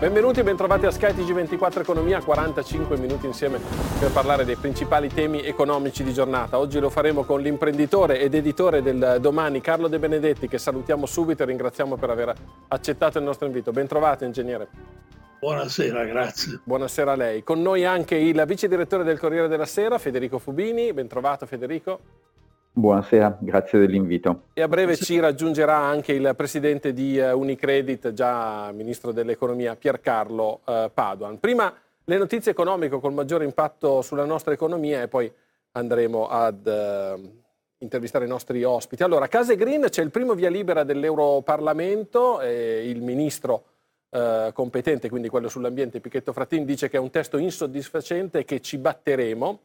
Benvenuti e bentrovati a Sky TG24 Economia, 45 minuti insieme per parlare dei principali temi economici di giornata. Oggi lo faremo con l'imprenditore ed editore del Domani, Carlo De Benedetti, che salutiamo subito e ringraziamo per aver accettato il nostro invito. Bentrovato, ingegnere. Buonasera, grazie. Buonasera a lei. Con noi anche il vice direttore del Corriere della Sera, Federico Fubini. Bentrovato, Federico. Buonasera, grazie dell'invito. E a breve ci raggiungerà anche il presidente di Unicredit, già ministro dell'economia, Pier Carlo Padoan. Prima le notizie economiche col maggiore impatto sulla nostra economia e poi andremo ad intervistare i nostri ospiti. Allora, Case Green, c'è il primo via libera dell'Europarlamento e il ministro competente, quindi quello sull'ambiente, Pichetto Frattin, dice che è un testo insoddisfacente e che ci batteremo.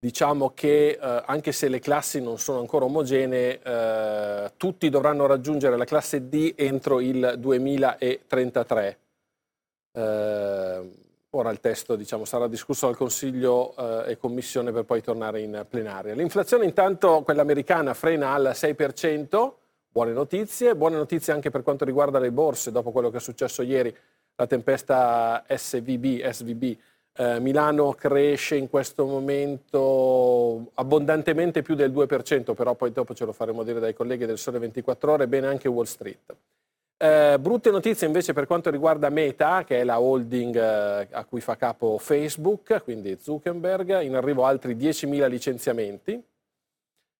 Diciamo che anche se le classi non sono ancora omogenee, tutti dovranno raggiungere la classe D entro il 2033. Ora il testo, diciamo, sarà discusso al Consiglio e Commissione per poi tornare in plenaria. L'inflazione intanto, quella americana, frena al 6%, buone notizie anche per quanto riguarda le borse, dopo quello che è successo ieri, la tempesta SVB. Milano cresce in questo momento abbondantemente più del 2%, però poi dopo ce lo faremo dire dai colleghi del Sole 24 Ore, bene anche Wall Street. Brutte notizie invece per quanto riguarda Meta, che è la holding a cui fa capo Facebook, quindi Zuckerberg, in arrivo altri 10.000 licenziamenti.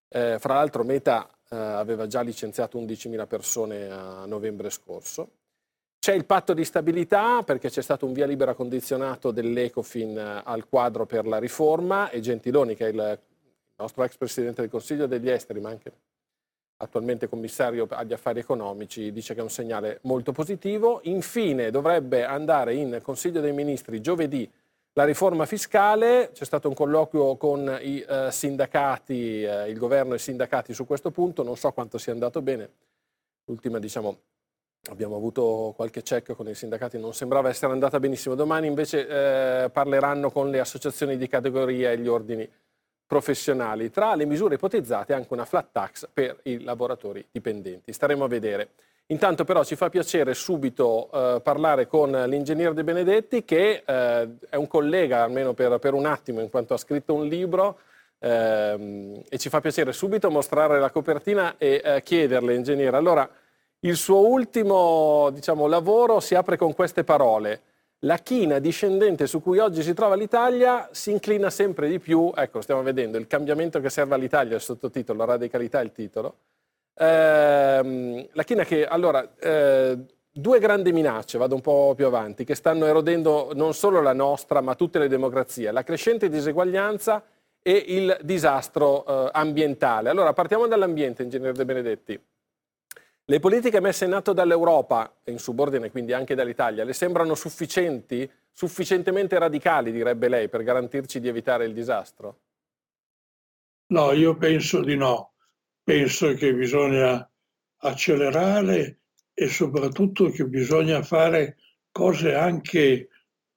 Fra l'altro Meta aveva già licenziato 11.000 persone a novembre scorso. C'è il patto di stabilità perché c'è stato un via libera condizionato dell'Ecofin al quadro per la riforma e Gentiloni, che è il nostro ex presidente del Consiglio degli Esteri, ma anche attualmente commissario agli affari economici, dice che è un segnale molto positivo. Infine dovrebbe andare in Consiglio dei Ministri giovedì la riforma fiscale, c'è stato un colloquio con i sindacati, il governo e i sindacati su questo punto, non so quanto sia andato bene, l'ultima diciamo... Abbiamo avuto qualche check con i sindacati, non sembrava essere andata benissimo. Domani invece parleranno con le associazioni di categoria e gli ordini professionali. Tra le misure ipotizzate anche una flat tax per i lavoratori dipendenti. Staremo a vedere. Intanto però ci fa piacere subito parlare con l'ingegnere De Benedetti, che è un collega almeno per un attimo, in quanto ha scritto un libro, e ci fa piacere subito mostrare la copertina e chiederle, ingegnere, allora... Il suo ultimo, diciamo, lavoro si apre con queste parole. La china discendente su cui oggi si trova l'Italia si inclina sempre di più. Ecco, stiamo vedendo il cambiamento che serve all'Italia, il sottotitolo, la radicalità è il titolo. La china che, allora, due grandi minacce, vado un po' più avanti, che stanno erodendo non solo la nostra ma tutte le democrazie. La crescente diseguaglianza e il disastro ambientale. Allora, partiamo dall'ambiente, ingegnere De Benedetti. Le politiche messe in atto dall'Europa, e in subordine quindi anche dall'Italia, le sembrano sufficienti, sufficientemente radicali, direbbe lei, per garantirci di evitare il disastro? No, io penso di no. Penso che bisogna accelerare e soprattutto che bisogna fare cose anche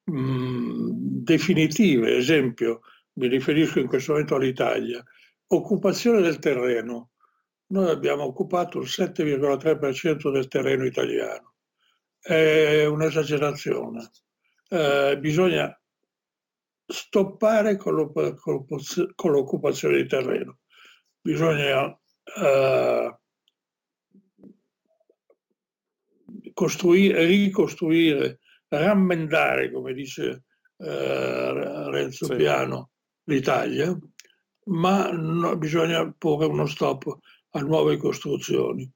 definitive. Esempio, mi riferisco in questo momento all'Italia, occupazione del terreno. Noi abbiamo occupato il 7,3% del terreno italiano. È un'esagerazione. Bisogna stoppare con l'occupazione di terreno. Bisogna costruire, ricostruire, rammendare, come dice Renzo Piano, l'Italia, ma no, bisogna porre uno stop a nuove costruzioni.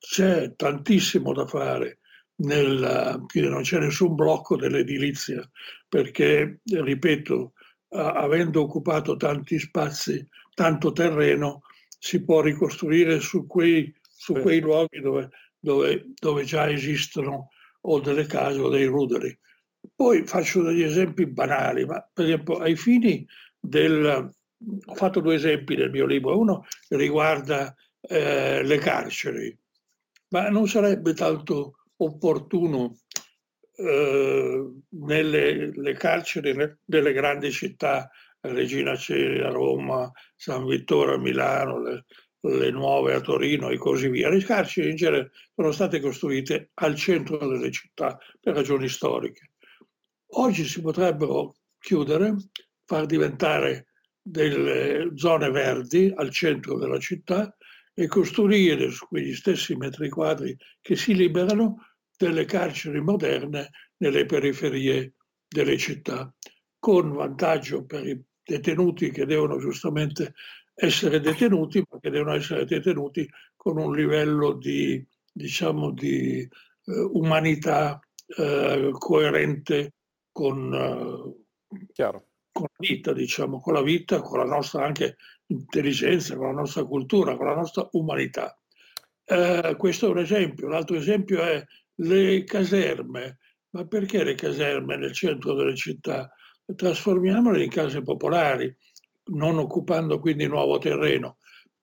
C'è tantissimo da fare, non c'è nessun blocco dell'edilizia, perché, ripeto, avendo occupato tanti spazi, tanto terreno, si può ricostruire su quei luoghi dove già esistono o delle case o dei ruderi. Poi faccio degli esempi banali, ma per esempio ai fini del... Ho fatto due esempi nel mio libro, uno riguarda le carceri, ma non sarebbe tanto opportuno nelle carceri delle grandi città, Regina Coeli a Roma, San Vittore a Milano, le nuove a Torino e così via. Le carceri in genere sono state costruite al centro delle città per ragioni storiche. Oggi si potrebbero chiudere, far diventare delle zone verdi al centro della città e costruire su quegli stessi metri quadri che si liberano delle carceri moderne nelle periferie delle città, con vantaggio per i detenuti che devono giustamente essere detenuti, ma che devono essere detenuti con un livello di umanità coerente con la vita, con la nostra anche intelligenza, con la nostra cultura, con la nostra umanità. Questo è un esempio. L'altro esempio è le caserme. Ma perché le caserme nel centro delle città? Trasformiamole in case popolari, non occupando quindi nuovo terreno.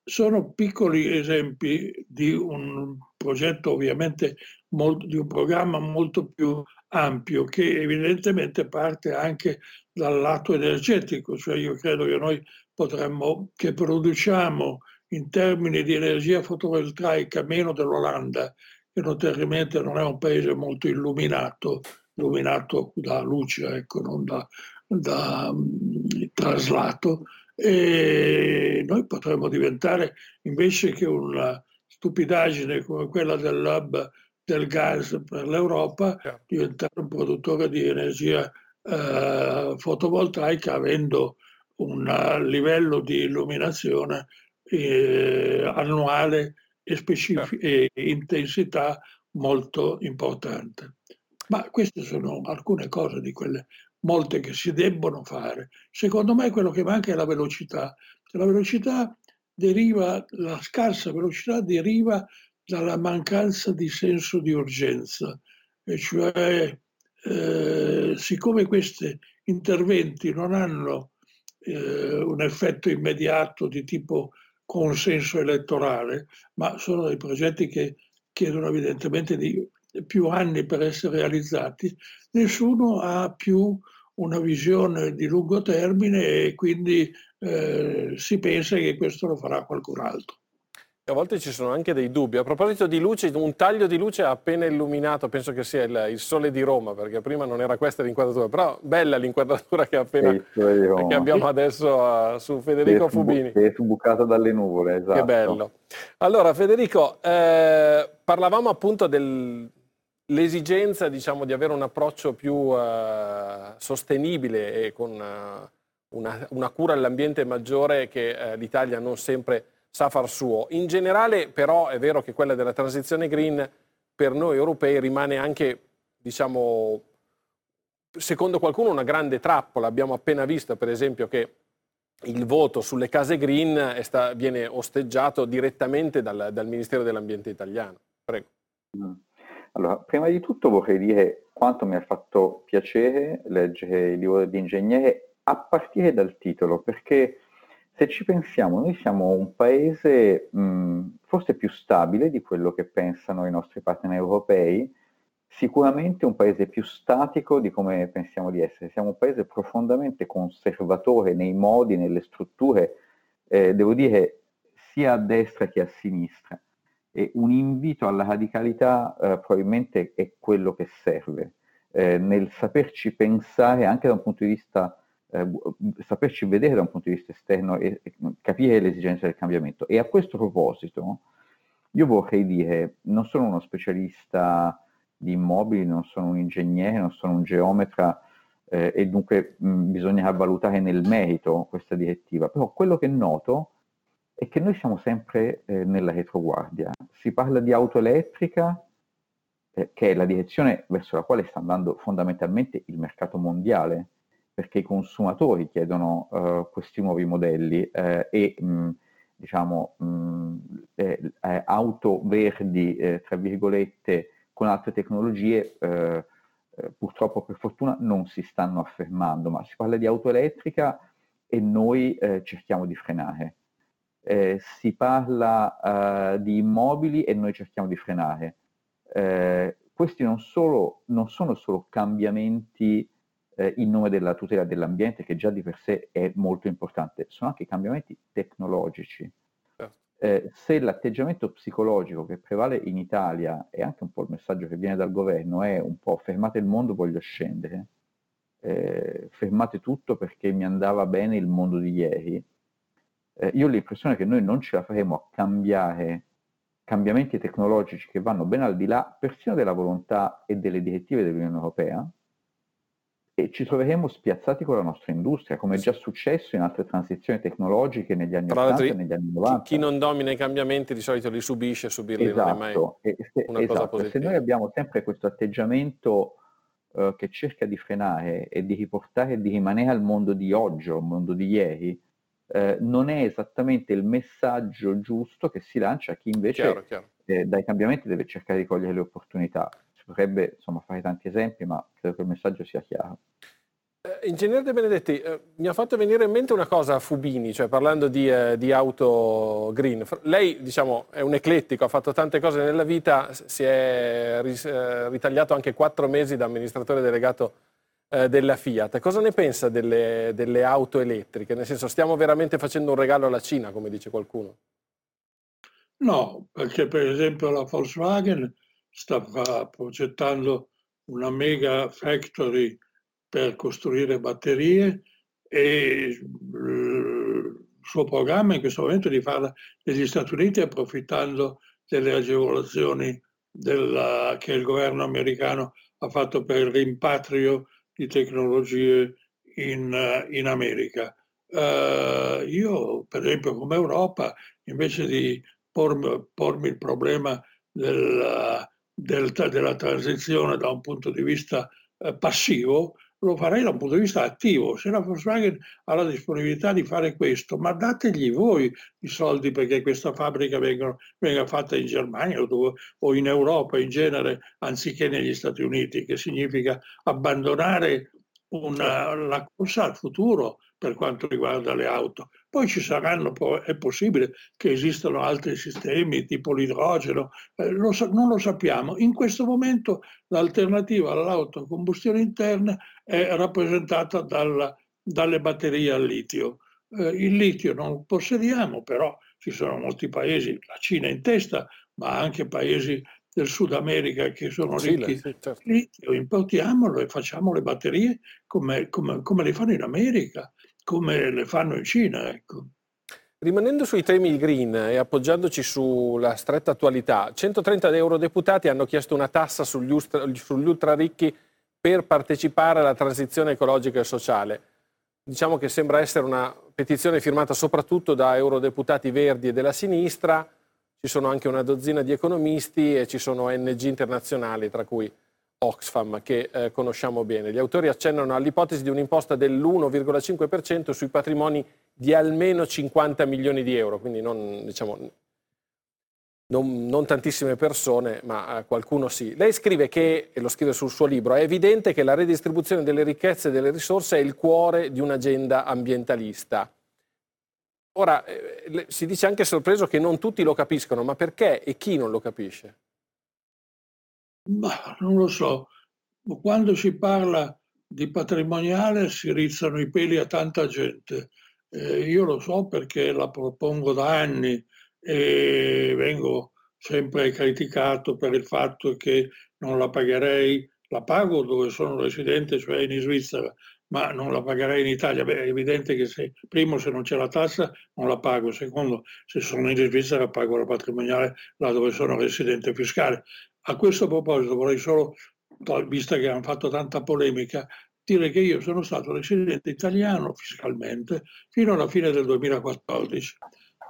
Sono piccoli esempi di un progetto, ovviamente di un programma molto più ampio, che evidentemente parte anche dal lato energetico, cioè io credo che noi che produciamo in termini di energia fotovoltaica meno dell'Olanda, che notoriamente non è un paese molto illuminato da luce, non da traslato, e noi potremmo diventare, invece che una stupidaggine come quella dell'hub del gas per l'Europa, diventare un produttore di energia fotovoltaica, avendo un livello di illuminazione annuale e intensità molto importante. Ma queste sono alcune cose di quelle molte che si debbono fare. Secondo me quello che manca è la velocità. La scarsa velocità deriva dalla mancanza di senso di urgenza, e cioè siccome questi interventi non hanno un effetto immediato di tipo consenso elettorale, ma sono dei progetti che chiedono evidentemente di più anni per essere realizzati, nessuno ha più una visione di lungo termine e quindi si pensa che questo lo farà qualcun altro. A volte ci sono anche dei dubbi. A proposito di luce, un taglio di luce ha appena illuminato, penso che sia il Sole di Roma, perché prima non era questa l'inquadratura, però bella l'inquadratura che abbiamo adesso su Federico Fubini. Che è bucata dalle nuvole, esatto. Che bello. Allora Federico, parlavamo appunto dell'esigenza di avere un approccio più sostenibile e con una cura all'ambiente maggiore che l'Italia non sempre sa far suo. In generale però è vero che quella della transizione green per noi europei rimane anche, secondo qualcuno una grande trappola. Abbiamo appena visto per esempio che il voto sulle case green viene osteggiato direttamente dal Ministero dell'Ambiente italiano. Prego. Allora, prima di tutto vorrei dire quanto mi ha fatto piacere leggere il libro dell'ingegnere a partire dal titolo, perché se ci pensiamo, noi siamo un paese forse più stabile di quello che pensano i nostri partner europei, sicuramente un paese più statico di come pensiamo di essere. Siamo un paese profondamente conservatore nei modi, nelle strutture, devo dire sia a destra che a sinistra, e un invito alla radicalità probabilmente è quello che serve, nel saperci pensare anche da un punto di vista saperci vedere da un punto di vista esterno e capire le esigenze del cambiamento. E a questo proposito io vorrei dire, non sono uno specialista di immobili, non sono un ingegnere, non sono un geometra, e dunque bisognerà valutare nel merito questa direttiva, però quello che noto è che noi siamo sempre nella retroguardia. Si parla di auto elettrica, che è la direzione verso la quale sta andando fondamentalmente il mercato mondiale, perché i consumatori chiedono questi nuovi modelli auto verdi, tra virgolette, con altre tecnologie purtroppo, per fortuna, non si stanno affermando, ma si parla di auto elettrica e noi cerchiamo di frenare. Si parla di immobili e noi cerchiamo di frenare. Questi non sono solo cambiamenti in nome della tutela dell'ambiente, che già di per sé è molto importante, sono anche cambiamenti tecnologici. Se l'atteggiamento psicologico che prevale in Italia, e anche un po' il messaggio che viene dal governo, è un po' fermate il mondo, voglio scendere, fermate tutto perché mi andava bene il mondo di ieri, io ho l'impressione che noi non ce la faremo a cambiare cambiamenti tecnologici che vanno ben al di là persino della volontà e delle direttive dell'Unione Europea, e ci troveremo spiazzati con la nostra industria, come è già successo in altre transizioni tecnologiche negli anni 80 e negli anni 90. Chi non domina i cambiamenti di solito li subisce, subirli non è mai cosa positiva. Se noi abbiamo sempre questo atteggiamento che cerca di frenare e di riportare e di rimanere al mondo di oggi o al mondo di ieri, non è esattamente il messaggio giusto che si lancia a chi invece chiaro. Dai cambiamenti deve cercare di cogliere le opportunità. Si potrebbe fare tanti esempi, ma credo che il messaggio sia chiaro. Ingegnere De Benedetti, mi ha fatto venire in mente una cosa Fubini, cioè parlando di auto green. Lei è un eclettico, ha fatto tante cose nella vita, si è ritagliato anche 4 mesi da amministratore delegato della Fiat. Cosa ne pensa delle auto elettriche? Nel senso, stiamo veramente facendo un regalo alla Cina, come dice qualcuno? No, perché per esempio la Volkswagen sta progettando una mega factory per costruire batterie e il suo programma in questo momento è di farla negli Stati Uniti, approfittando delle agevolazioni che il governo americano ha fatto per il rimpatrio di tecnologie in America. Io, per esempio, come Europa, invece di pormi il problema della transizione da un punto di vista passivo, lo farei da un punto di vista attivo. Se la Volkswagen ha la disponibilità di fare questo, ma dategli voi i soldi perché questa fabbrica venga fatta in Germania o in Europa in genere, anziché negli Stati Uniti, che significa abbandonare la corsa al futuro per quanto riguarda le auto. Poi ci saranno, è possibile che esistano altri sistemi tipo l'idrogeno, non lo sappiamo. In questo momento l'alternativa all'auto a combustione interna è rappresentata dalle batterie al litio. Il litio non lo possediamo, però ci sono molti paesi, la Cina in testa, ma anche paesi del Sud America che sono ricchi di litio. Importiamolo e facciamo le batterie come le fanno in America, come le fanno in Cina, ecco. Rimanendo sui temi green e appoggiandoci sulla stretta attualità, 130 eurodeputati hanno chiesto una tassa sugli ultraricchi per partecipare alla transizione ecologica e sociale. Diciamo che sembra essere una petizione firmata soprattutto da eurodeputati verdi e della sinistra, ci sono anche una dozzina di economisti e ci sono ONG internazionali, tra cui Oxfam, che conosciamo bene. Gli autori accennano all'ipotesi di un'imposta dell'1,5% sui patrimoni di almeno 50 milioni di euro, quindi non tantissime persone, ma qualcuno sì. Lei scrive che, e lo scrive sul suo libro, è evidente che la redistribuzione delle ricchezze e delle risorse è il cuore di un'agenda ambientalista. Ora, si dice anche sorpreso che non tutti lo capiscono, ma perché e chi non lo capisce? Ma non lo so, quando si parla di patrimoniale si rizzano i peli a tanta gente. Io lo so perché la propongo da anni e vengo sempre criticato per il fatto che non la pagherei, la pago dove sono residente, cioè in Svizzera, ma non la pagherei in Italia. Beh, è evidente che primo, se non c'è la tassa non la pago, secondo, se sono in Svizzera pago la patrimoniale là dove sono residente fiscale. A questo proposito vorrei solo, visto che hanno fatto tanta polemica, dire che io sono stato residente italiano fiscalmente fino alla fine del 2014.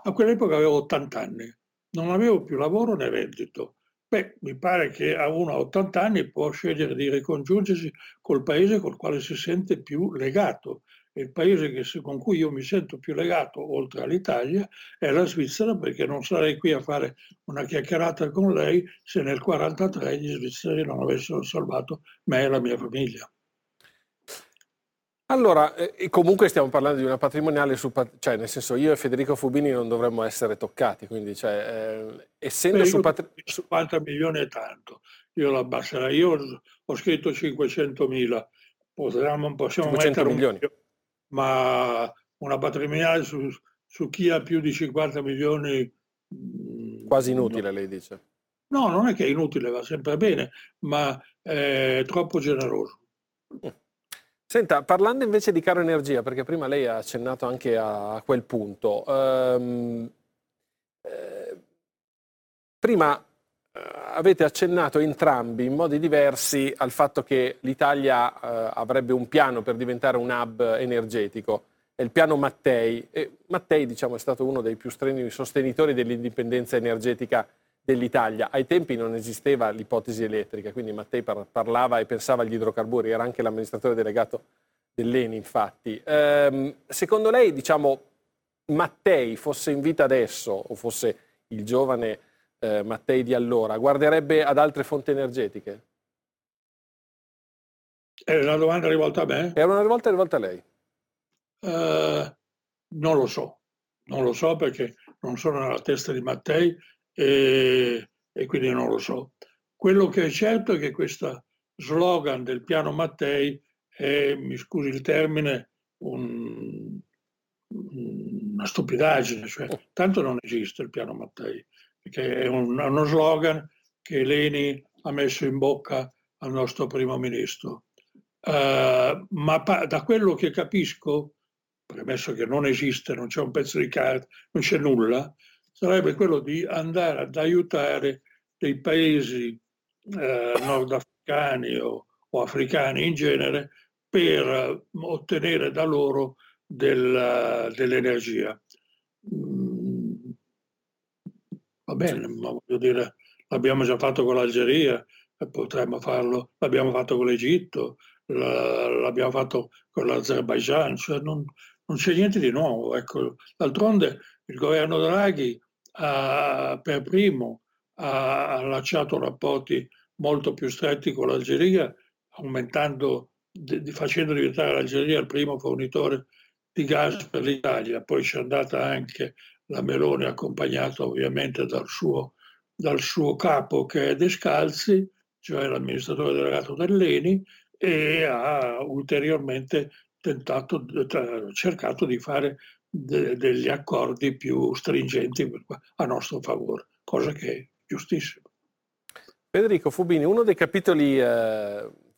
A quell'epoca avevo 80 anni, non avevo più lavoro né reddito. Beh, mi pare che a uno a 80 anni può scegliere di ricongiungersi col paese col quale si sente più legato. Il paese con cui io mi sento più legato, oltre all'Italia, è la Svizzera, perché non sarei qui a fare una chiacchierata con lei se nel 1943 gli svizzeri non avessero salvato me e la mia famiglia. Allora, e comunque stiamo parlando di una patrimoniale, cioè nel senso io e Federico Fubini non dovremmo essere toccati, quindi cioè, essendo beh, su patrimoniale… 50 milioni è tanto, io la abbasserei, io ho scritto 500.000, possiamo mettere milioni. Ma una patrimoniale su chi ha più di 50 milioni… Quasi inutile, no. Lei dice. No, non è che è inutile, va sempre bene, ma è troppo generoso. Senta, parlando invece di caro energia, perché prima lei ha accennato anche a quel punto, prima avete accennato entrambi in modi diversi al fatto che l'Italia avrebbe un piano per diventare un hub energetico, è il piano Mattei, e Mattei diciamo, è stato uno dei più strenui sostenitori dell'indipendenza energetica dell'Italia. Ai tempi non esisteva l'ipotesi elettrica, quindi Mattei parlava e pensava agli idrocarburi, era anche l'amministratore delegato dell'ENI infatti. Secondo lei, diciamo, Mattei fosse in vita adesso o fosse il giovane Mattei di allora, guarderebbe ad altre fonti energetiche? È una domanda rivolta a me? Era una domanda rivolta a lei. Non lo so perché non sono nella testa di Mattei, e quindi non lo so. Quello che è certo è che questo slogan del piano Mattei è, mi scusi il termine, una stupidaggine, cioè tanto non esiste il piano Mattei, perché è uno slogan che l'ENI ha messo in bocca al nostro primo ministro, ma da quello che capisco, premesso che non esiste, non c'è un pezzo di carta, non c'è nulla, sarebbe quello di andare ad aiutare dei paesi nordafricani o africani in genere per ottenere da loro dell'energia. Va bene, ma voglio dire, l'abbiamo già fatto con l'Algeria, potremmo farlo, l'abbiamo fatto con l'Egitto, l'abbiamo fatto con l'Azerbaigian, cioè non c'è niente di nuovo. Ecco. D'altronde il governo Draghi per primo ha allacciato rapporti molto più stretti con l'Algeria, facendo diventare l'Algeria il primo fornitore di gas per l'Italia. Poi c'è andata anche la Meloni, accompagnata ovviamente dal suo capo che è Descalzi, cioè l'amministratore delegato dell'ENI, e ha ulteriormente cercato di fare degli accordi più stringenti a nostro favore, cosa che è giustissima. Federico Fubini, uno dei capitoli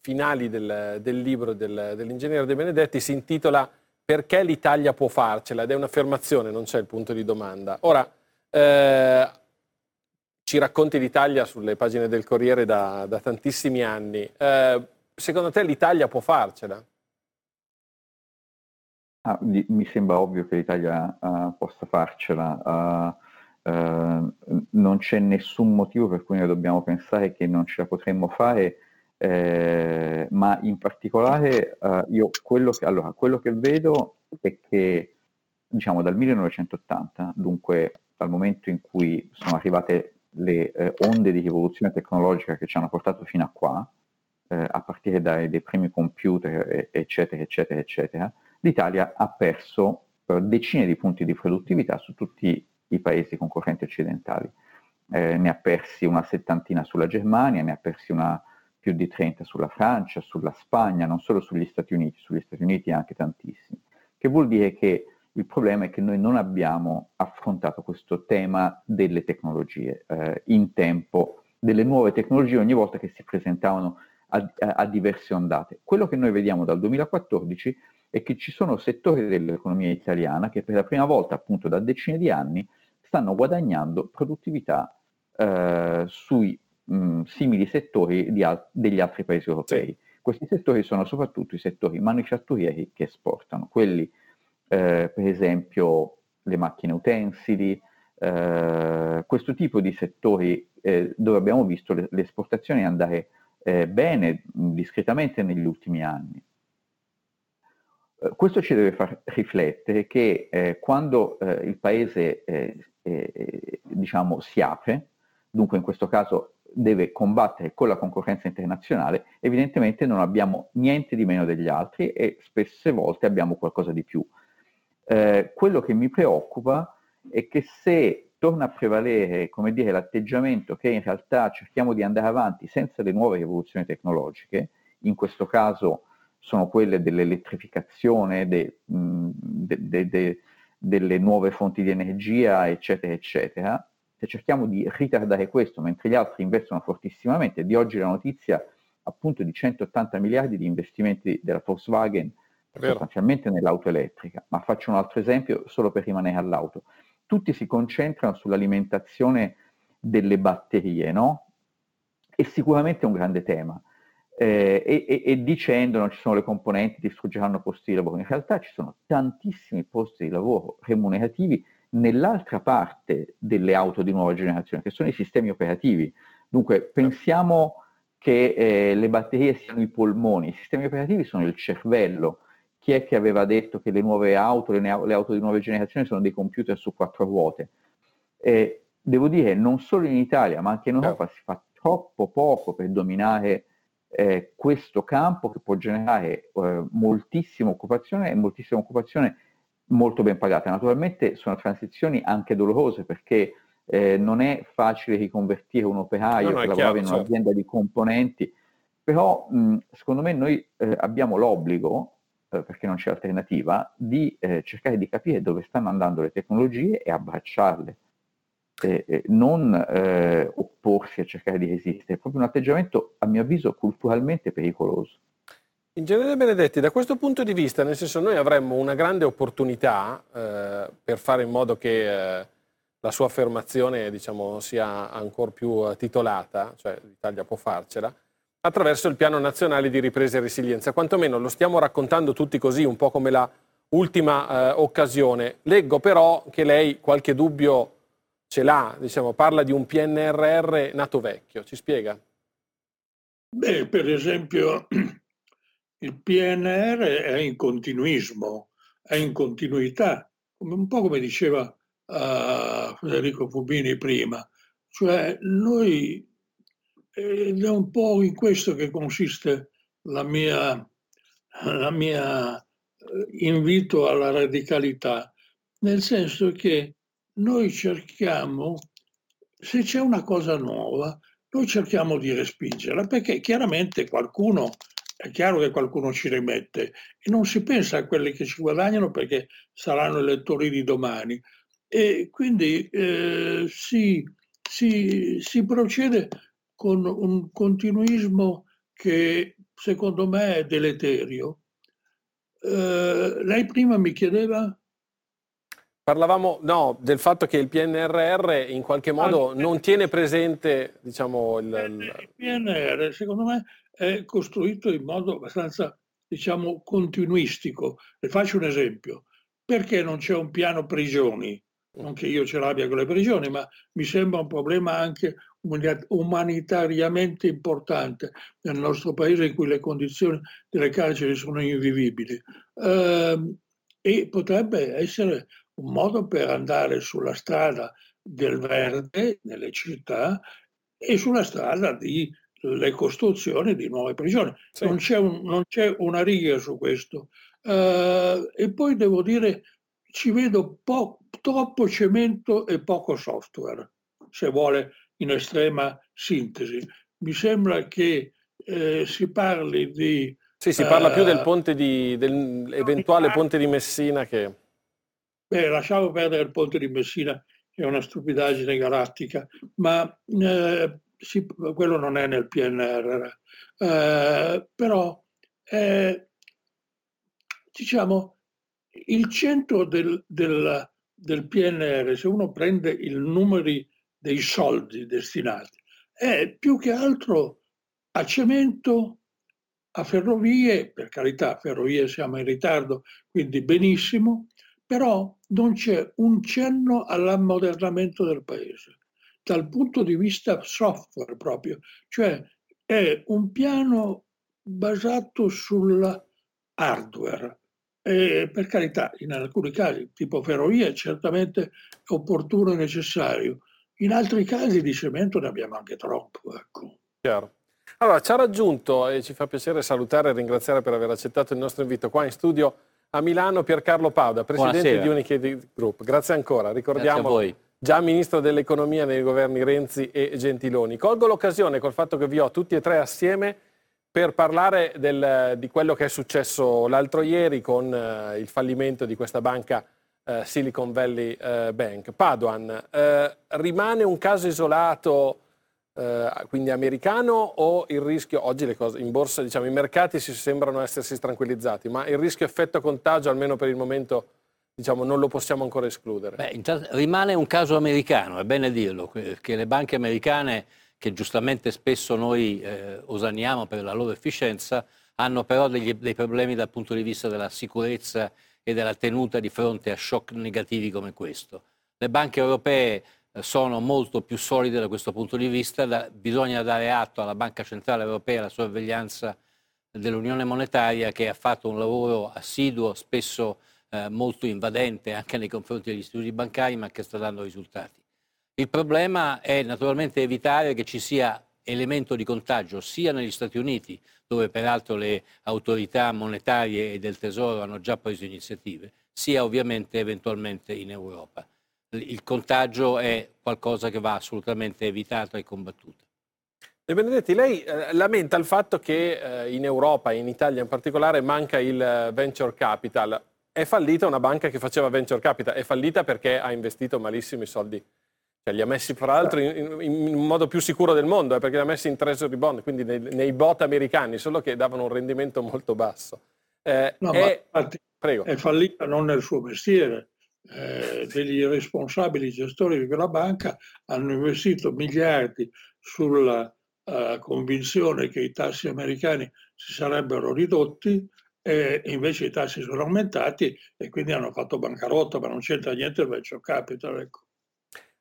finali del libro dell'ingegnere De Benedetti si intitola "Perché l'Italia può farcela?" ed è un'affermazione, non c'è il punto di domanda. Ora, ci racconti l'Italia sulle pagine del Corriere da tantissimi anni. Secondo te l'Italia può farcela? Mi sembra ovvio che l'Italia possa farcela, non c'è nessun motivo per cui noi dobbiamo pensare che non ce la potremmo fare, ma in particolare io quello che vedo è che, diciamo, dal 1980, dunque dal momento in cui sono arrivate le onde di rivoluzione tecnologica che ci hanno portato fino a qua, a partire dai primi computer, eccetera, l'Italia ha perso decine di punti di produttività su tutti i paesi concorrenti occidentali. Ne ha persi una settantina sulla Germania, ne ha persi più di 30 sulla Francia, sulla Spagna, non solo sugli Stati Uniti anche tantissimi. Che vuol dire che il problema è che noi non abbiamo affrontato questo tema delle tecnologie in tempo, delle nuove tecnologie ogni volta che si presentavano a diverse ondate. Quello che noi vediamo dal 2014 è che ci sono settori dell'economia italiana che per la prima volta, appunto, da decine di anni stanno guadagnando produttività sui simili settori degli altri paesi europei. Sì. Questi settori sono soprattutto i settori manifatturieri che esportano, quelli per esempio le macchine utensili, questo tipo di settori dove abbiamo visto le esportazioni andare bene, discretamente negli ultimi anni. Questo ci deve far riflettere che quando il paese diciamo si apre, dunque in questo caso deve combattere con la concorrenza internazionale, evidentemente non abbiamo niente di meno degli altri e spesse volte abbiamo qualcosa di più. Quello che mi preoccupa è che se torna a prevalere, come dire, l'atteggiamento che in realtà cerchiamo di andare avanti senza le nuove rivoluzioni tecnologiche, in questo caso sono quelle dell'elettrificazione, delle nuove fonti di energia, eccetera, eccetera, se cerchiamo di ritardare questo mentre gli altri investono fortissimamente, di oggi la notizia appunto di 180 miliardi di investimenti della Volkswagen sostanzialmente nell'auto elettrica, ma faccio un altro esempio solo per rimanere all'auto. Tutti si concentrano sull'alimentazione delle batterie, no? E sicuramente è un grande tema. E dicendo non ci sono le componenti, distruggeranno posti di lavoro. In realtà ci sono tantissimi posti di lavoro remunerativi nell'altra parte delle auto di nuova generazione, che sono i sistemi operativi. Dunque pensiamo che le batterie siano i polmoni, i sistemi operativi sono il cervello. Chi è che aveva detto che le nuove auto, le auto di nuove generazioni sono dei computer su quattro ruote? Devo dire, non solo in Italia, ma anche in Europa si fa troppo poco per dominare questo campo che può generare moltissima occupazione molto ben pagata. Naturalmente sono transizioni anche dolorose perché non è facile riconvertire un operaio che lavorava in un'azienda di componenti, però secondo me noi abbiamo l'obbligo, perché non c'è alternativa, di cercare di capire dove stanno andando le tecnologie e abbracciarle, non opporsi a cercare di resistere. È proprio un atteggiamento, a mio avviso, culturalmente pericoloso. Ingegner Benedetti, da questo punto di vista, nel senso, noi avremmo una grande opportunità per fare in modo che la sua affermazione, diciamo, sia ancora più titolata, cioè l'Italia può farcela, attraverso il Piano Nazionale di Ripresa e Resilienza. Quantomeno lo stiamo raccontando tutti così, un po' come la ultima occasione. Leggo però che lei qualche dubbio ce l'ha, diciamo, parla di un PNRR nato vecchio. Ci spiega? Beh, per esempio, il PNR è in continuismo, è in continuità, un po' come diceva Federico Fubini prima. Cioè, noi... Ed è un po' in questo che consiste la mia invito alla radicalità, nel senso che noi cerchiamo, se c'è una cosa nuova, noi cerchiamo di respingerla, perché chiaramente è chiaro che qualcuno ci rimette e non si pensa a quelli che ci guadagnano perché saranno elettori di domani. E quindi si procede con un continuismo che secondo me è deleterio. Lei prima mi chiedeva? Parlavamo del fatto che il PNRR in qualche modo non tiene presente, diciamo, il PNR secondo me è costruito in modo abbastanza, diciamo, continuistico. Le faccio un esempio. Perché non c'è un piano prigioni? Non che io ce l'abbia con le prigioni, ma mi sembra un problema anche umanitariamente importante nel nostro paese, in cui le condizioni delle carceri sono invivibili, e potrebbe essere un modo per andare sulla strada del verde nelle città e sulla strada delle costruzioni di nuove prigioni. Sì. Non c'è una riga su questo. E poi devo dire, ci vedo troppo cemento e poco software, se vuole, in estrema sintesi. Mi sembra che si parli di... Sì, si parla più del ponte dell'eventuale ponte di Messina che... Beh, lasciamo perdere il ponte di Messina, che è una stupidaggine galattica, ma quello non è nel PNRR. Però, diciamo, il centro del PNR, se uno prende i numeri dei soldi destinati, è più che altro a cemento, a ferrovie, per carità, ferrovie siamo in ritardo, quindi benissimo, però non c'è un cenno all'ammodernamento del paese, dal punto di vista software proprio, cioè è un piano basato sul hardware. E per carità, in alcuni casi, tipo ferrovie, è certamente opportuno e necessario. In altri casi di cemento ne abbiamo anche troppo. Ecco. Chiaro. Allora, ci ha raggiunto, e ci fa piacere salutare e ringraziare per aver accettato il nostro invito qua in studio a Milano, Pier Carlo Padoan, presidente di Unicredit Group. Grazie ancora, ricordiamo, già ministro dell'economia nei governi Renzi e Gentiloni. Colgo l'occasione, col fatto che vi ho tutti e tre assieme, per parlare di quello che è successo l'altro ieri con il fallimento di questa banca Silicon Valley Bank. Padoan, rimane un caso isolato, quindi americano, o il rischio, oggi le cose in borsa, diciamo, i mercati si sembrano essersi tranquillizzati, ma il rischio effetto contagio, almeno per il momento, diciamo, non lo possiamo ancora escludere? Beh, intanto, rimane un caso americano, è bene dirlo, che le banche americane, che giustamente spesso noi osanniamo per la loro efficienza, hanno però dei problemi dal punto di vista della sicurezza e della tenuta di fronte a shock negativi come questo. Le banche europee sono molto più solide da questo punto di vista, bisogna dare atto alla Banca Centrale Europea e alla sorveglianza dell'Unione Monetaria, che ha fatto un lavoro assiduo, spesso molto invadente anche nei confronti degli istituti bancari, ma che sta dando risultati. Il problema è naturalmente evitare che ci sia elemento di contagio sia negli Stati Uniti, dove peraltro le autorità monetarie e del Tesoro hanno già preso iniziative, sia ovviamente eventualmente in Europa. Il contagio è qualcosa che va assolutamente evitato e combattuto. De Benedetti, lei lamenta il fatto che in Europa e in Italia in particolare manca il venture capital. È fallita una banca che faceva venture capital, è fallita perché ha investito malissimo i soldi. Cioè, li ha messi fra l'altro in modo più sicuro del mondo, perché li ha messi in treasury bond, quindi nei bot americani, solo che davano un rendimento molto basso. È fallita non nel suo mestiere. Degli responsabili gestori di quella banca hanno investito miliardi sulla convinzione che i tassi americani si sarebbero ridotti, e invece i tassi sono aumentati e quindi hanno fatto bancarotta, ma non c'entra niente il venture capital, ecco.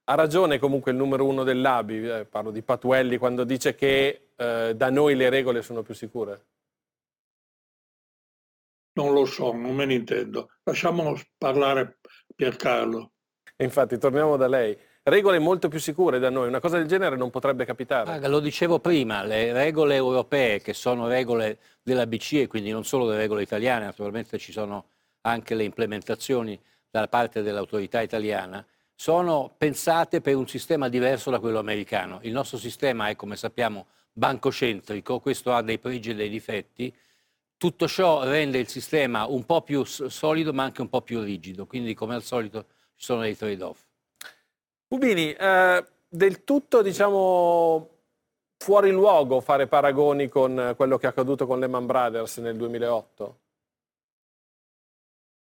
Ha ragione comunque il numero uno dell'ABI, parlo di Patuelli, quando dice che da noi le regole sono più sicure? Non lo so, non me ne intendo. Lasciamo parlare Piercarlo. Infatti, torniamo da lei. Regole molto più sicure da noi, una cosa del genere non potrebbe capitare. Lo dicevo prima, le regole europee, che sono regole della BCE, quindi non solo le regole italiane, naturalmente ci sono anche le implementazioni da parte dell'autorità italiana, sono pensate per un sistema diverso da quello americano. Il nostro sistema è, come sappiamo, bancocentrico, questo ha dei pregi e dei difetti. Tutto ciò rende il sistema un po' più solido ma anche un po' più rigido, quindi come al solito ci sono dei trade-off. Fubini, del tutto, diciamo, fuori luogo fare paragoni con quello che è accaduto con Lehman Brothers nel 2008?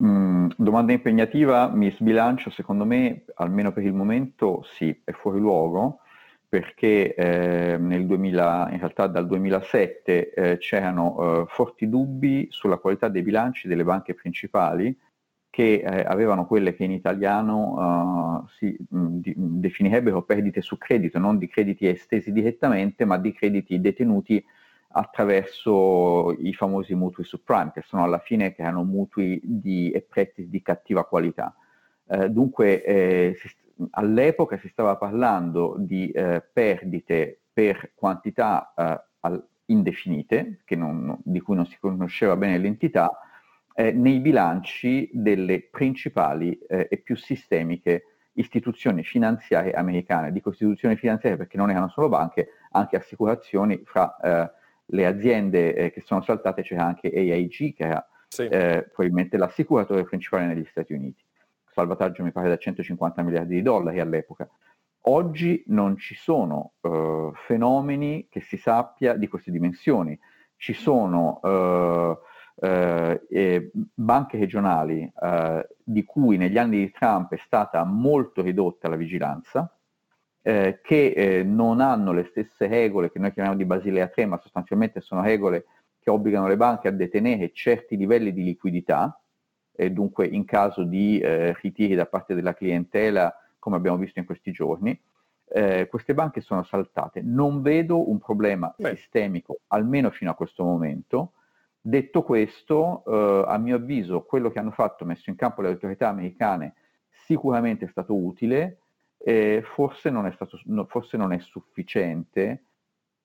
Domanda impegnativa, mi sbilancio, secondo me, almeno per il momento, sì, è fuori luogo, perché dal 2007 c'erano forti dubbi sulla qualità dei bilanci delle banche principali, che avevano quelle che in italiano definirebbero perdite su credito, non di crediti estesi direttamente, ma di crediti detenuti attraverso i famosi mutui subprime, che sono alla fine che erano mutui e prestiti di cattiva qualità. All'epoca si stava parlando di perdite per quantità indefinite, di cui non si conosceva bene l'entità, nei bilanci delle principali e più sistemiche istituzioni finanziarie americane. Dico istituzioni finanziarie perché non erano solo banche, anche assicurazioni fra... le aziende che sono saltate, c'era anche AIG, che era probabilmente l'assicuratore principale negli Stati Uniti. Salvataggio mi pare da 150 miliardi di dollari all'epoca. Oggi non ci sono fenomeni che si sappia di queste dimensioni. Ci sono banche regionali di cui negli anni di Trump è stata molto ridotta la vigilanza, che non hanno le stesse regole che noi chiamiamo di Basilea III, ma sostanzialmente sono regole che obbligano le banche a detenere certi livelli di liquidità dunque in caso di ritiri da parte della clientela, come abbiamo visto in questi giorni, queste banche sono saltate. Non vedo un problema sistemico, almeno fino a questo momento. Detto questo, a mio avviso, quello che hanno fatto, messo in campo le autorità americane, sicuramente è stato utile, forse non è sufficiente,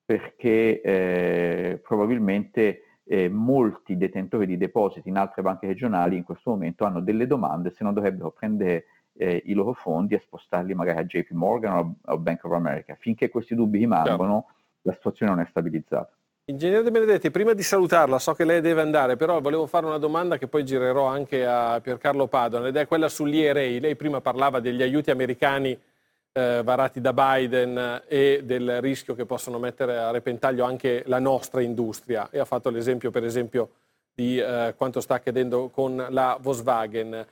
perché probabilmente molti detentori di depositi in altre banche regionali in questo momento hanno delle domande se non dovrebbero prendere i loro fondi e spostarli magari a JP Morgan o a Bank of America. Finché questi dubbi rimangono, la situazione non è stabilizzata. Ingegnere De Benedetti, prima di salutarla, so che lei deve andare, però volevo fare una domanda che poi girerò anche a Pier Carlo Padoan, ed è quella sugli aerei. Lei prima parlava degli aiuti americani varati da Biden e del rischio che possono mettere a repentaglio anche la nostra industria, e ha fatto l'esempio per esempio di quanto sta accadendo con la Volkswagen.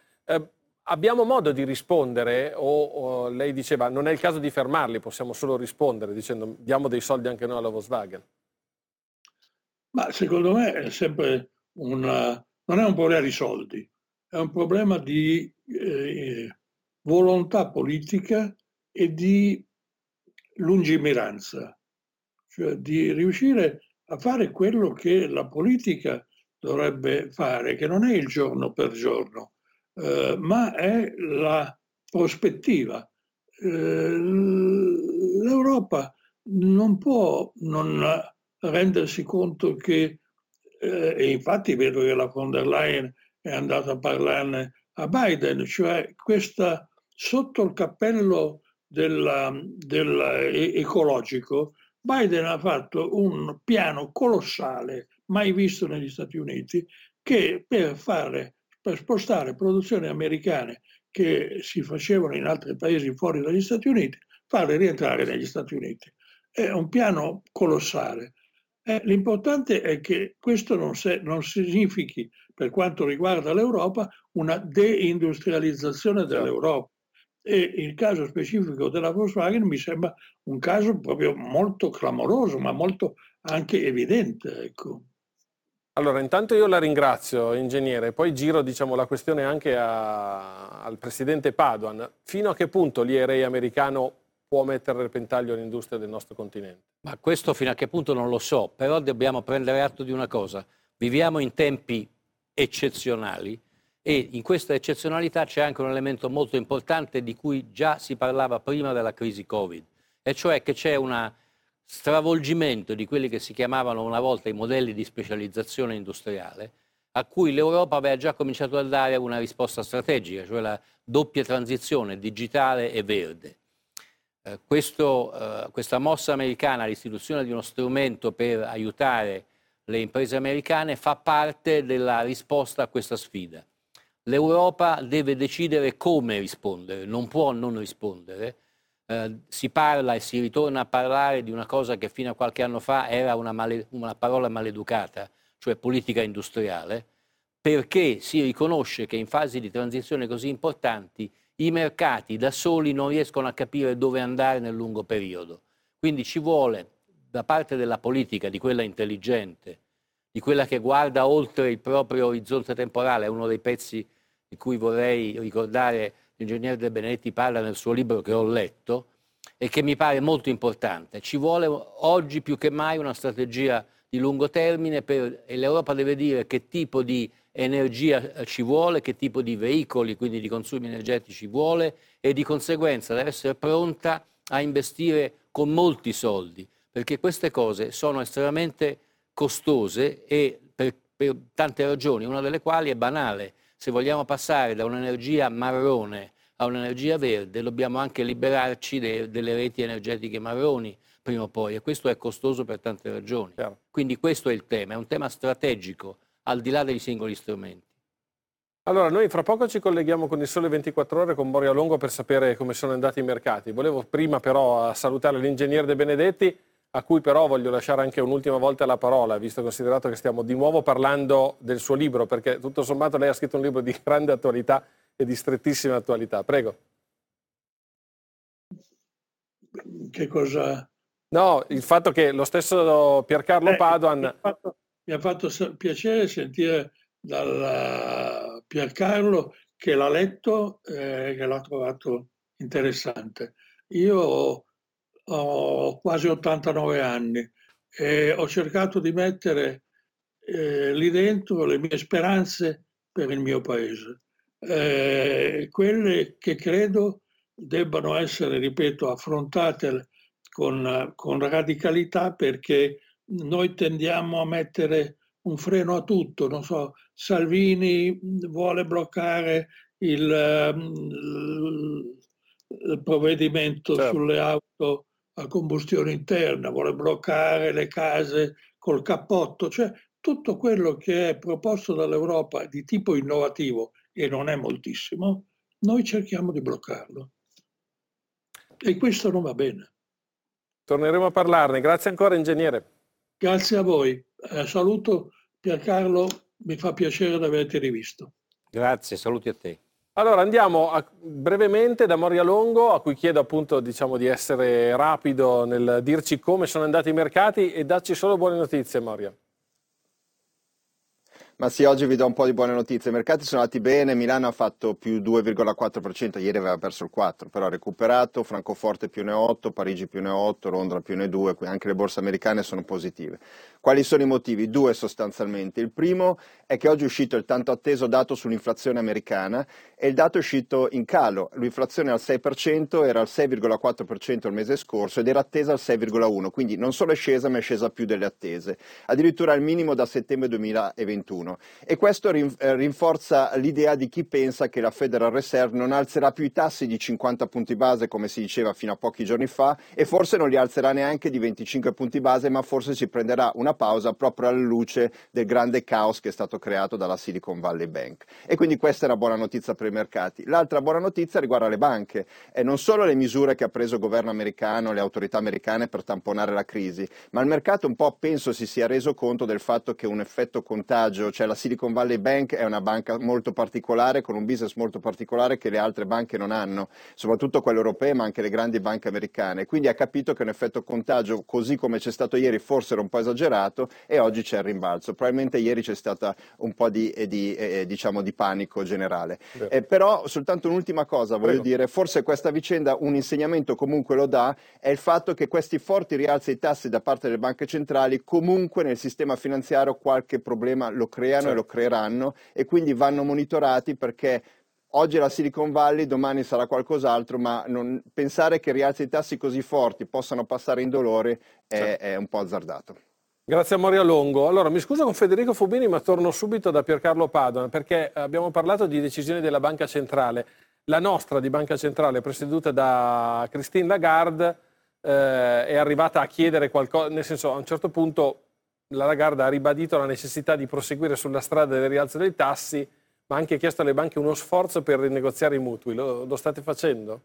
Abbiamo modo di rispondere o lei diceva non è il caso di fermarli, possiamo solo rispondere dicendo diamo dei soldi anche noi alla Volkswagen? Ma secondo me è sempre non è un problema di soldi, è un problema di volontà politica e di lungimiranza, cioè di riuscire a fare quello che la politica dovrebbe fare, che non è il giorno per giorno, ma è la prospettiva. L'Europa non può non rendersi conto che, e infatti vedo che la von der Leyen è andata a parlarne a Biden, cioè questa sotto il cappello dell'ecologico, Biden ha fatto un piano colossale, mai visto negli Stati Uniti, che per spostare produzioni americane che si facevano in altri paesi fuori dagli Stati Uniti, farle rientrare negli Stati Uniti. È un piano colossale. L'importante è che questo non significhi, per quanto riguarda l'Europa, una deindustrializzazione dell'Europa. E il caso specifico della Volkswagen mi sembra un caso proprio molto clamoroso, ma molto anche evidente. Ecco. Allora, intanto io la ringrazio, ingegnere, poi giro la questione anche al presidente Padoan. Fino a che punto l'IRA americano può mettere a repentaglio l'industria del nostro continente? Ma questo fino a che punto non lo so, però dobbiamo prendere atto di una cosa. Viviamo in tempi eccezionali e in questa eccezionalità c'è anche un elemento molto importante di cui già si parlava prima della crisi Covid, e cioè che c'è un stravolgimento di quelli che si chiamavano una volta i modelli di specializzazione industriale, a cui l'Europa aveva già cominciato a dare una risposta strategica, cioè la doppia transizione digitale e verde. Questa mossa americana, l'istituzione di uno strumento per aiutare le imprese americane, fa parte della risposta a questa sfida. L'Europa deve decidere come rispondere, non può non rispondere. Si parla e si ritorna a parlare di una cosa che fino a qualche anno fa era una parola maleducata, cioè politica industriale, perché si riconosce che in fasi di transizione così importanti i mercati da soli non riescono a capire dove andare nel lungo periodo. Quindi ci vuole, da parte della politica, di quella intelligente, di quella che guarda oltre il proprio orizzonte temporale, è uno dei pezzi di cui vorrei ricordare, l'ingegnere De Benedetti parla nel suo libro che ho letto e che mi pare molto importante. Ci vuole oggi più che mai una strategia di lungo termine e l'Europa deve dire che tipo di energia ci vuole, che tipo di veicoli, quindi di consumi energetici vuole, e di conseguenza deve essere pronta a investire con molti soldi, perché queste cose sono estremamente costose e per tante ragioni, una delle quali è banale. Se vogliamo passare da un'energia marrone a un'energia verde, dobbiamo anche liberarci delle reti energetiche marroni prima o poi, e questo è costoso per tante ragioni. Chiaro. Quindi questo è il tema, è un tema strategico, al di là dei singoli strumenti. Allora, noi fra poco ci colleghiamo con il Sole 24 Ore, con Boria Longo, per sapere come sono andati i mercati. Volevo prima però salutare l'ingegnere De Benedetti, a cui però voglio lasciare anche un'ultima volta la parola, visto e considerato che stiamo di nuovo parlando del suo libro, perché tutto sommato lei ha scritto un libro di grande attualità e di strettissima attualità. Prego. Che cosa? No, il fatto che lo stesso Pier Carlo Padoan... Mi ha fatto piacere sentire dalla Pier Carlo che l'ha letto e che l'ha trovato interessante. Io ho quasi 89 anni e ho cercato di mettere lì dentro le mie speranze per il mio paese, quelle che credo debbano essere, ripeto, affrontate con radicalità, perché noi tendiamo a mettere un freno a tutto. Non so, Salvini vuole bloccare il provvedimento sulle auto a combustione interna, vuole bloccare le case col cappotto, cioè tutto quello che è proposto dall'Europa di tipo innovativo, e non è moltissimo, noi cerchiamo di bloccarlo. E questo non va bene. Torneremo a parlarne. Grazie ancora, ingegnere. Grazie a voi. Saluto Pier Carlo, mi fa piacere di averti rivisto. Grazie, saluti a te. Allora andiamo brevemente da Morialongo, a cui chiedo appunto di essere rapido nel dirci come sono andati i mercati e dacci solo buone notizie, Moria. Ma sì, oggi vi do un po' di buone notizie. I mercati sono andati bene, Milano ha fatto più 2,4%, ieri aveva perso il 4%, però ha recuperato, Francoforte più 8%, Parigi più 8%, Londra più 2%, anche le borse americane sono positive. Quali sono i motivi? Due sostanzialmente. Il primo è che oggi è uscito il tanto atteso dato sull'inflazione americana e il dato è uscito in calo. L'inflazione è al 6%, era al 6,4% il mese scorso ed era attesa al 6,1%, quindi non solo è scesa ma è scesa più delle attese, addirittura al minimo da settembre 2021. E questo rinforza l'idea di chi pensa che la Federal Reserve non alzerà più i tassi di 50 punti base come si diceva fino a pochi giorni fa, e forse non li alzerà neanche di 25 punti base, ma forse ci prenderà una pausa proprio alla luce del grande caos che è stato creato dalla Silicon Valley Bank. E quindi questa è una buona notizia per i mercati. L'altra buona notizia riguarda le banche, e non solo le misure che ha preso il governo americano, le autorità americane per tamponare la crisi, ma il mercato un po' penso si sia reso conto del fatto che un effetto contagio, cioè la Silicon Valley Bank è una banca molto particolare, con un business molto particolare che le altre banche non hanno, soprattutto quelle europee ma anche le grandi banche americane, quindi ha capito che un effetto contagio così come c'è stato ieri forse era un po' esagerato e oggi c'è il rimbalzo. Probabilmente ieri c'è stata un po' di panico generale, però soltanto un'ultima cosa voglio dire, forse questa vicenda un insegnamento comunque lo dà, è il fatto che questi forti rialzi ai tassi da parte delle banche centrali comunque nel sistema finanziario qualche problema lo creano e lo creeranno, e quindi vanno monitorati, perché oggi è la Silicon Valley, domani sarà qualcos'altro, ma non pensare che rialzi i tassi così forti possano passare indolore è un po' azzardato. Grazie a Morialongo. Allora mi scuso con Federico Fubini ma torno subito da Pier Carlo Padoan, perché abbiamo parlato di decisioni della Banca Centrale, la nostra di Banca Centrale presieduta da Christine Lagarde è arrivata a chiedere qualcosa, nel senso a un certo punto la Lagarde ha ribadito la necessità di proseguire sulla strada del rialzo dei tassi, ma ha anche chiesto alle banche uno sforzo per rinegoziare i mutui. Lo state facendo?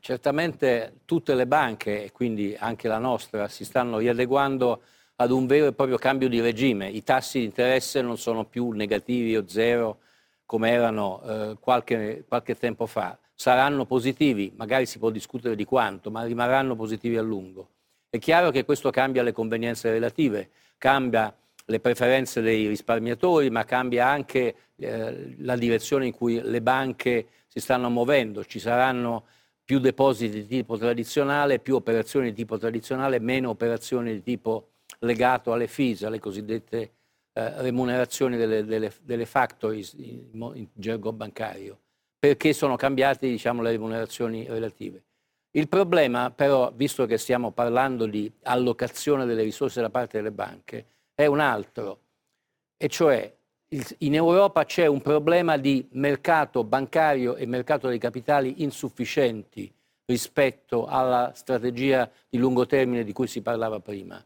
Certamente tutte le banche, e quindi anche la nostra, si stanno riadeguando ad un vero e proprio cambio di regime. I tassi di interesse non sono più negativi o zero come erano qualche tempo fa. Saranno positivi, magari si può discutere di quanto, ma rimarranno positivi a lungo. È chiaro che questo cambia le convenienze relative, cambia le preferenze dei risparmiatori, ma cambia anche la direzione in cui le banche si stanno muovendo. Ci saranno più depositi di tipo tradizionale, più operazioni di tipo tradizionale, meno operazioni di tipo legato alle fees, alle cosiddette remunerazioni delle factories in gergo bancario, perché sono cambiate le remunerazioni relative. Il problema però, visto che stiamo parlando di allocazione delle risorse da parte delle banche, è un altro, e cioè in Europa c'è un problema di mercato bancario e mercato dei capitali insufficienti rispetto alla strategia di lungo termine di cui si parlava prima.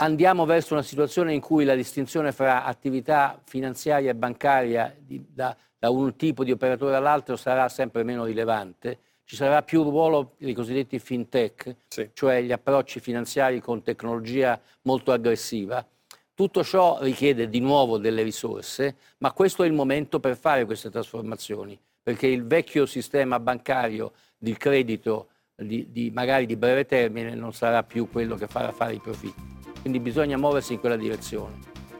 Andiamo verso una situazione in cui la distinzione fra attività finanziaria e bancaria da un tipo di operatore all'altro sarà sempre meno rilevante. Ci sarà più ruolo dei cosiddetti fintech, cioè gli approcci finanziari con tecnologia molto aggressiva. Tutto ciò richiede di nuovo delle risorse, ma questo è il momento per fare queste trasformazioni, perché il vecchio sistema bancario di credito, magari di breve termine, non sarà più quello che farà fare i profitti. Quindi bisogna muoversi in quella direzione.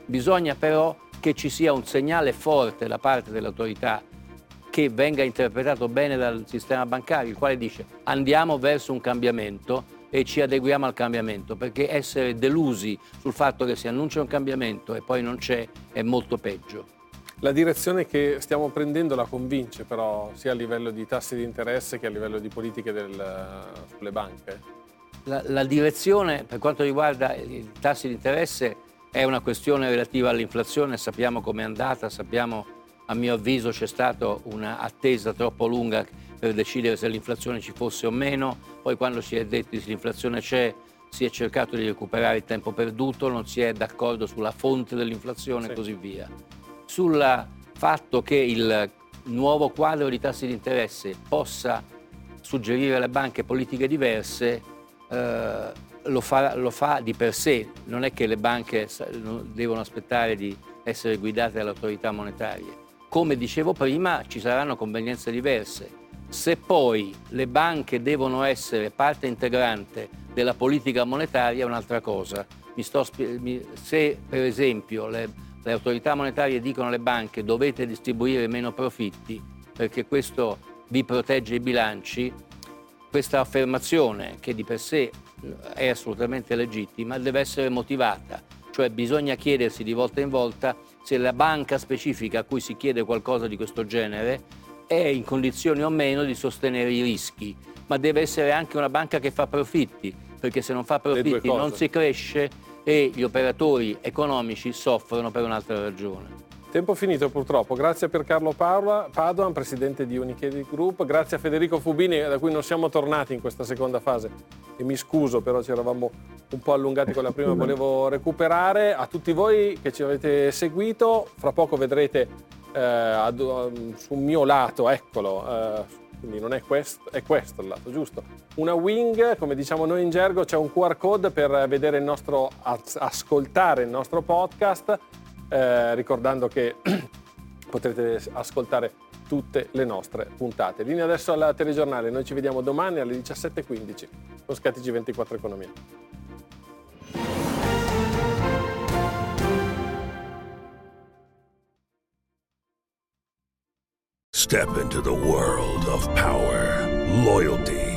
Bisogna però che ci sia un segnale forte da parte dell'autorità che venga interpretato bene dal sistema bancario, il quale dice andiamo verso un cambiamento e ci adeguiamo al cambiamento, perché essere delusi sul fatto che si annuncia un cambiamento e poi non c'è è molto peggio. La direzione che stiamo prendendo la convince però, sia a livello di tassi di interesse che a livello di politiche sulle banche? La direzione per quanto riguarda i tassi di interesse è una questione relativa all'inflazione, sappiamo com'è andata, sappiamo, a mio avviso c'è stata un'attesa troppo lunga per decidere se l'inflazione ci fosse o meno, poi quando si è detto che l'inflazione c'è si è cercato di recuperare il tempo perduto, non si è d'accordo sulla fonte dell'inflazione e così via. Sul fatto che il nuovo quadro di tassi di interesse possa suggerire alle banche politiche diverse, lo fa di per sé, non è che le banche devono aspettare di essere guidate dalle autorità monetarie. Come dicevo prima, ci saranno convenienze diverse. Se poi le banche devono essere parte integrante della politica monetaria è un'altra cosa. Se per esempio le autorità monetarie dicono alle banche dovete distribuire meno profitti perché questo vi protegge i bilanci, questa affermazione, che di per sé è assolutamente legittima, deve essere motivata, cioè bisogna chiedersi di volta in volta se la banca specifica a cui si chiede qualcosa di questo genere è in condizioni o meno di sostenere i rischi, ma deve essere anche una banca che fa profitti, perché se non fa profitti non si cresce e gli operatori economici soffrono per un'altra ragione. Tempo finito purtroppo, grazie a Pier Carlo Padoan, presidente di Unicredit Group, grazie a Federico Fubini da cui non siamo tornati in questa seconda fase e mi scuso però ci eravamo un po' allungati con la prima, volevo recuperare, a tutti voi che ci avete seguito, fra poco vedrete sul mio lato, eccolo, quindi non è questo, è questo il lato, giusto? Una wing, come diciamo noi in gergo, c'è un QR code per vedere il nostro, ascoltare il nostro podcast, ricordando che potrete ascoltare tutte le nostre puntate. Linea adesso alla telegiornale, noi ci vediamo domani alle 17.15 con Sky TG24 Economia. Step into the world of power, loyalty,